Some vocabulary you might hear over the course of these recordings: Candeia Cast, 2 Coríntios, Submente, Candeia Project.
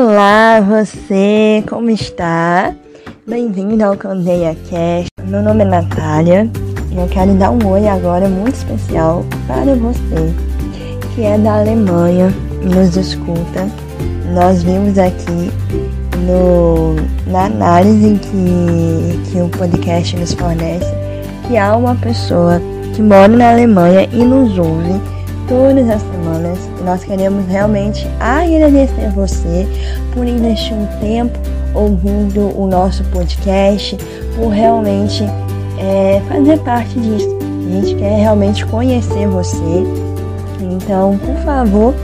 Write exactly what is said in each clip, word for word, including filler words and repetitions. Olá você, como está? Bem-vindo ao Candeia Cast. Meu nome é Natália e eu quero dar um oi agora muito especial para você que é da Alemanha e nos escuta. Nós vimos aqui no, na análise que, que o podcast nos fornece que há uma pessoa que mora na Alemanha e nos ouve todas as semanas. Nós queremos realmente agradecer a você por investir um tempo ouvindo o nosso podcast, por realmente é, fazer parte disso. A gente quer realmente conhecer você. Então, por favor,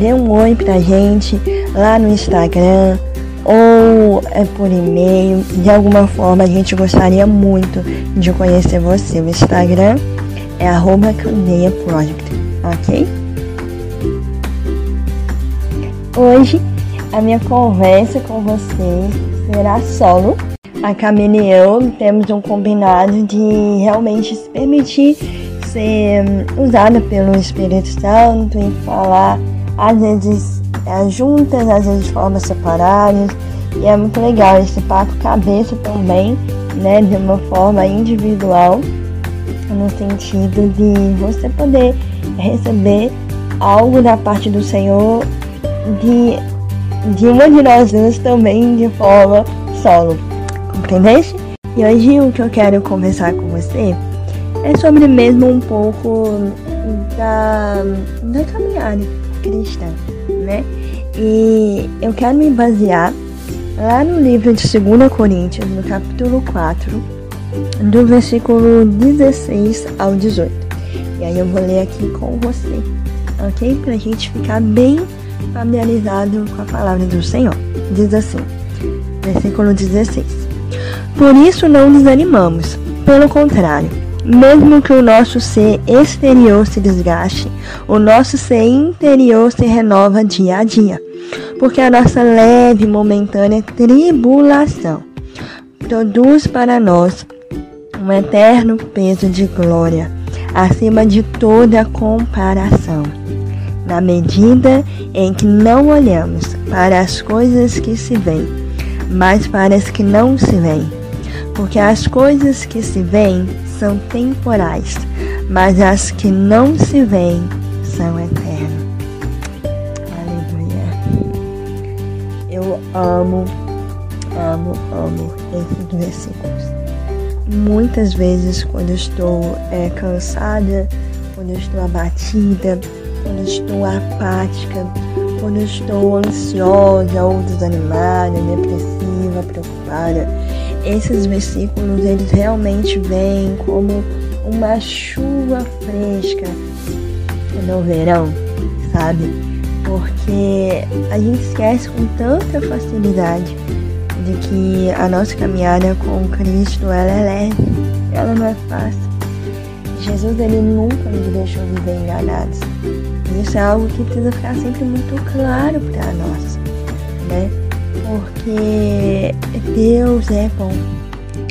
dê um oi pra gente lá no Instagram ou é por e-mail. De alguma forma, a gente gostaria muito de conhecer você. O Instagram é arroba Candeia Project. Ok? Hoje a minha conversa com vocês será solo. A Camila e eu temos um combinado de realmente se permitir ser usada pelo Espírito Santo e falar, às vezes juntas, às vezes de formas separadas. E é muito legal esse papo cabeça também, né? De uma forma individual, no sentido de você poder receber algo da parte do Senhor de, de uma de nós duas também de forma solo, compreendeste? E hoje o que eu quero conversar com você é sobre mesmo um pouco da, da caminhada cristã, né? E eu quero me basear lá no livro de Segunda Coríntios, no capítulo quatro, do versículo dezesseis ao dezoito. E aí eu vou ler aqui com você, ok? Pra gente ficar bem familiarizado com a palavra do Senhor. Diz assim, versículo dezesseis. Por isso não desanimamos, pelo contrário, mesmo que o nosso ser exterior se desgaste, o nosso ser interior se renova dia a dia, porque a nossa leve e momentânea tribulação produz para nós um eterno peso de glória, acima de toda comparação, na medida em que não olhamos para as coisas que se veem, mas para as que não se veem. Porque as coisas que se veem são temporais, mas as que não se veem são eternas. Aleluia! Eu amo, amo, amo esses versículos. Muitas vezes quando eu estou é, cansada, quando eu estou abatida, quando eu estou apática, quando eu estou ansiosa ou desanimada, depressiva, preocupada, esses versículos eles realmente vêm como uma chuva fresca no verão, sabe? Porque a gente esquece com tanta facilidade de que a nossa caminhada com Cristo, ela é leve, ela não é fácil. Jesus, ele nunca nos deixou viver enganados. Isso é algo que precisa ficar sempre muito claro para nós, né? Porque Deus é bom.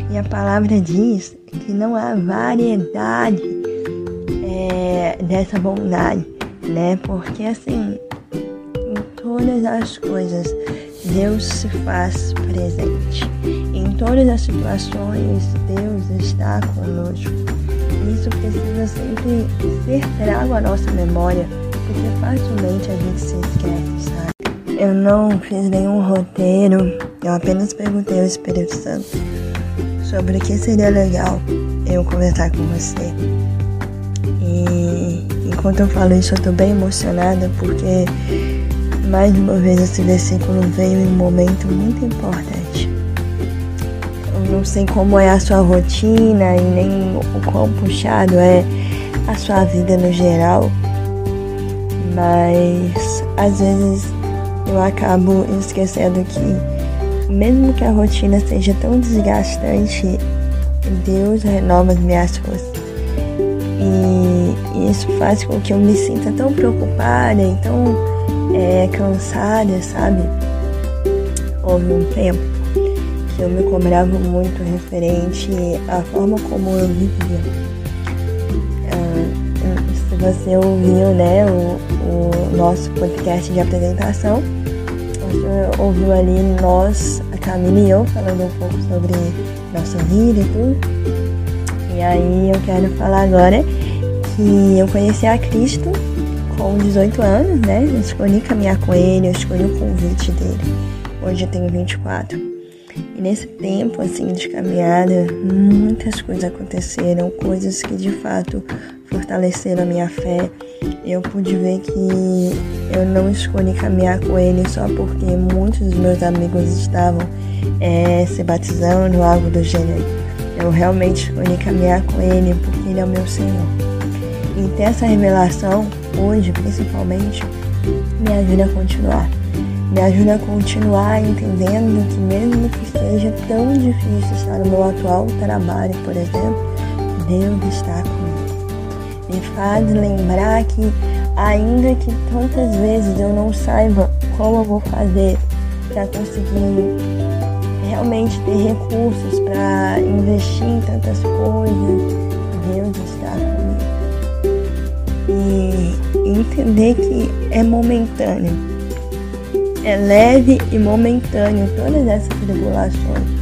E a palavra diz que não há variedade é, dessa bondade, né? Porque assim, em todas as coisas, Deus se faz presente. Em todas as situações, Deus está conosco. Isso precisa sempre ser trago à nossa memória, porque facilmente a gente se esquece, sabe? Eu não fiz nenhum roteiro, eu apenas perguntei ao Espírito Santo sobre o que seria legal eu conversar com você. E enquanto eu falo isso, eu tô bem emocionada, porque mais uma vez esse versículo veio em um momento muito importante. Eu não sei como é a sua rotina e nem o quão puxado é a sua vida no geral, mas às vezes eu acabo esquecendo que mesmo que a rotina seja tão desgastante, Deus renova as minhas forças. E isso faz com que eu me sinta tão preocupada e tão É, cansada, sabe? Houve um tempo que eu me cobrava muito referente à forma como eu vivia. Ah, se você ouviu, né, o, o nosso podcast de apresentação, ouviu ali nós, a Camila e eu, falando um pouco sobre nosso vida e tudo. E aí eu quero falar agora que eu conheci a Cristo com dezoito anos, né? Eu escolhi caminhar com Ele, eu escolhi o convite dele. Hoje eu tenho vinte e quatro. E nesse tempo, assim, de caminhada, muitas coisas aconteceram, coisas que de fato fortaleceram a minha fé. Eu pude ver que eu não escolhi caminhar com Ele só porque muitos dos meus amigos estavam é, se batizando ou algo do gênero. Eu realmente escolhi caminhar com Ele porque Ele é o meu Senhor. E ter essa revelação, hoje principalmente, me ajuda a continuar. Me ajuda a continuar entendendo que mesmo que seja tão difícil estar no meu atual trabalho, por exemplo, Deus está comigo. Me faz lembrar que, ainda que tantas vezes eu não saiba como eu vou fazer para conseguir realmente ter recursos para investir em tantas coisas, Deus está comigo. E entender que é momentâneo. É leve e momentâneo todas essas tribulações.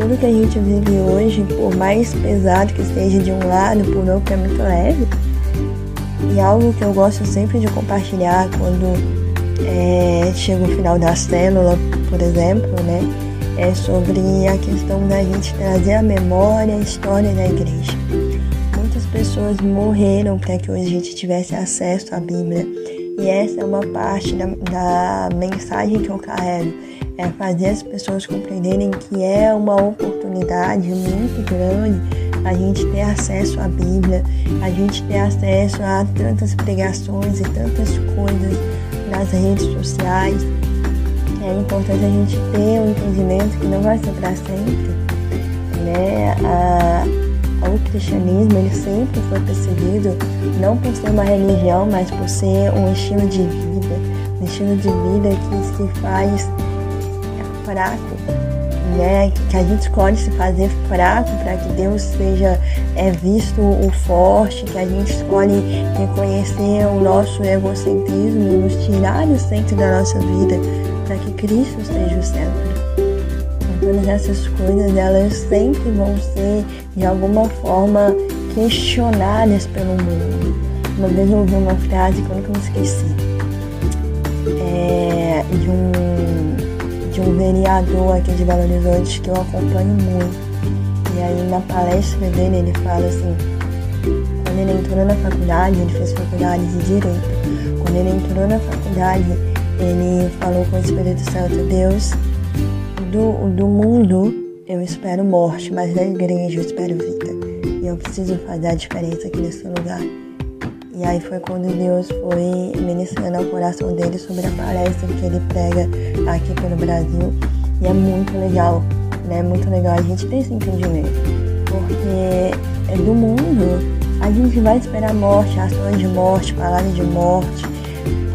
Tudo que a gente vive hoje, por mais pesado que seja de um lado, por outro é muito leve. E algo que eu gosto sempre de compartilhar quando é, chega o final da célula, por exemplo, né, é sobre a questão da gente trazer à memória a história da igreja. Muitas pessoas morreram para que hoje a gente tivesse acesso à Bíblia. E essa é uma parte da, da mensagem que eu carrego, é fazer as pessoas compreenderem que é uma oportunidade muito grande a gente ter acesso à Bíblia, a gente ter acesso a tantas pregações e tantas coisas nas redes sociais. É importante a gente ter um entendimento que não vai ser para sempre, né? A, O cristianismo, ele sempre foi perseguido, não por ser uma religião, mas por ser um estilo de vida, um estilo de vida que se faz fraco, né? Que a gente escolhe se fazer fraco para que Deus seja é, visto o forte, que a gente escolhe reconhecer o nosso egocentrismo e nos tirar do centro da nossa vida para que Cristo seja o centro. Todas essas coisas, elas sempre vão ser, de alguma forma, questionadas pelo mundo. Uma vez eu ouvi uma frase, como que eu esqueci, é, de, um, de um vereador aqui de Belo Horizonte que eu acompanho muito. E aí, na palestra dele, ele fala assim, quando ele entrou na faculdade, ele fez faculdade de Direito. Quando ele entrou na faculdade, ele falou com o Espírito Santo, Deus, Do, do mundo eu espero morte, mas da igreja eu espero vida. E eu preciso fazer a diferença aqui nesse lugar. E aí foi quando Deus foi ministrando ao coração dele sobre a palestra que ele prega aqui pelo Brasil. E é muito legal, né? É muito legal a gente ter esse entendimento. Porque do mundo a gente vai esperar morte, ações de morte, palavras de morte.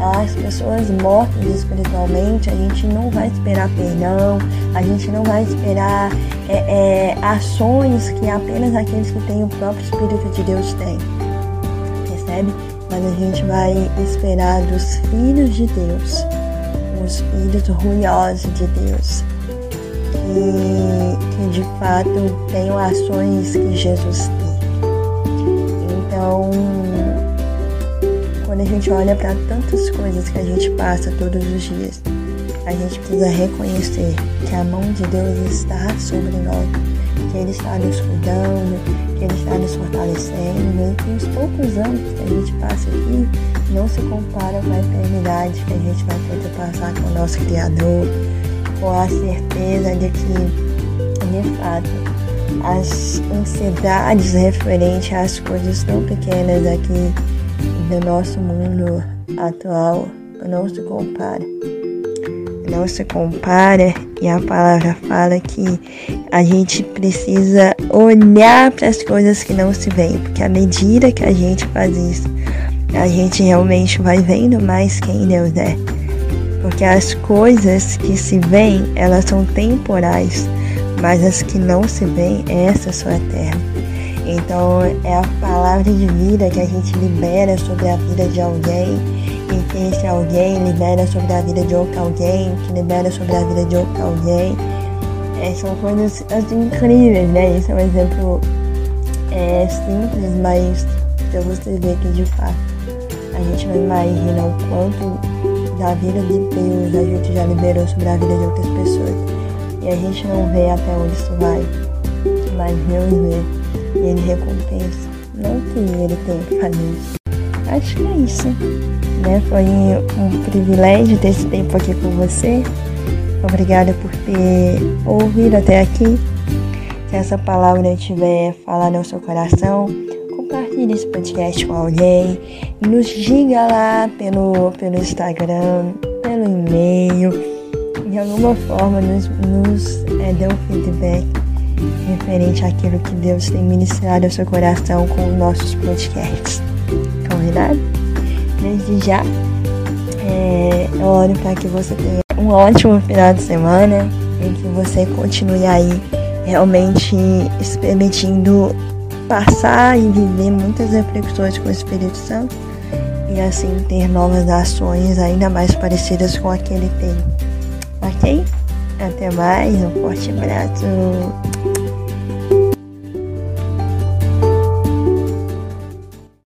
As pessoas mortas espiritualmente, a gente não vai esperar perdão, a gente não vai esperar é, é, ações que apenas aqueles que têm o próprio Espírito de Deus têm, percebe? Mas a gente vai esperar dos filhos de Deus, os filhos ruiosos de Deus, que, que de fato tenham ações que Jesus tem. Então, quando a gente olha para tantas coisas que a gente passa todos os dias, a gente precisa reconhecer que a mão de Deus está sobre nós, que Ele está nos cuidando, que Ele está nos fortalecendo, e que os poucos anos que a gente passa aqui não se compara com a eternidade que a gente vai poder passar com o nosso Criador, com a certeza de que, de fato, as ansiedades referentes às coisas tão pequenas aqui do nosso mundo atual não se compara, não se compara. E a palavra fala que a gente precisa olhar para as coisas que não se veem, porque à medida que a gente faz isso, a gente realmente vai vendo mais quem Deus é, porque as coisas que se veem, elas são temporais, mas as que não se veem, essa só é eterna. Então é a palavra de vida que a gente libera sobre a vida de alguém que fecha alguém, libera sobre a vida de outro alguém, que libera sobre a vida de outro alguém. É, são coisas assim, incríveis, né? Esse é um exemplo é, simples, mas pra vocês verem que de fato a gente não imagina o quanto da vida de Deus a gente já liberou sobre a vida de outras pessoas. E a gente não vê até onde isso vai, mas Deus vê e Ele recompensa. Não que Ele tenha que fazer isso. Acho que é isso, né? Foi um privilégio ter esse tempo aqui com você. Obrigada por ter ouvido até aqui. Se essa palavra tiver falado ao seu coração, compartilhe esse podcast com alguém. Nos diga lá pelo, pelo Instagram, pelo e-mail. De alguma forma, nos, nos é, dê um feedback referente àquilo que Deus tem ministrado ao seu coração com os nossos podcasts. Combinado? Desde já, é, eu oro para que você tenha um ótimo final de semana e que você continue aí realmente se permitindo passar e viver muitas reflexões com o Espírito Santo e assim ter novas ações ainda mais parecidas com aquele que tem. Ok? Até mais, um forte abraço!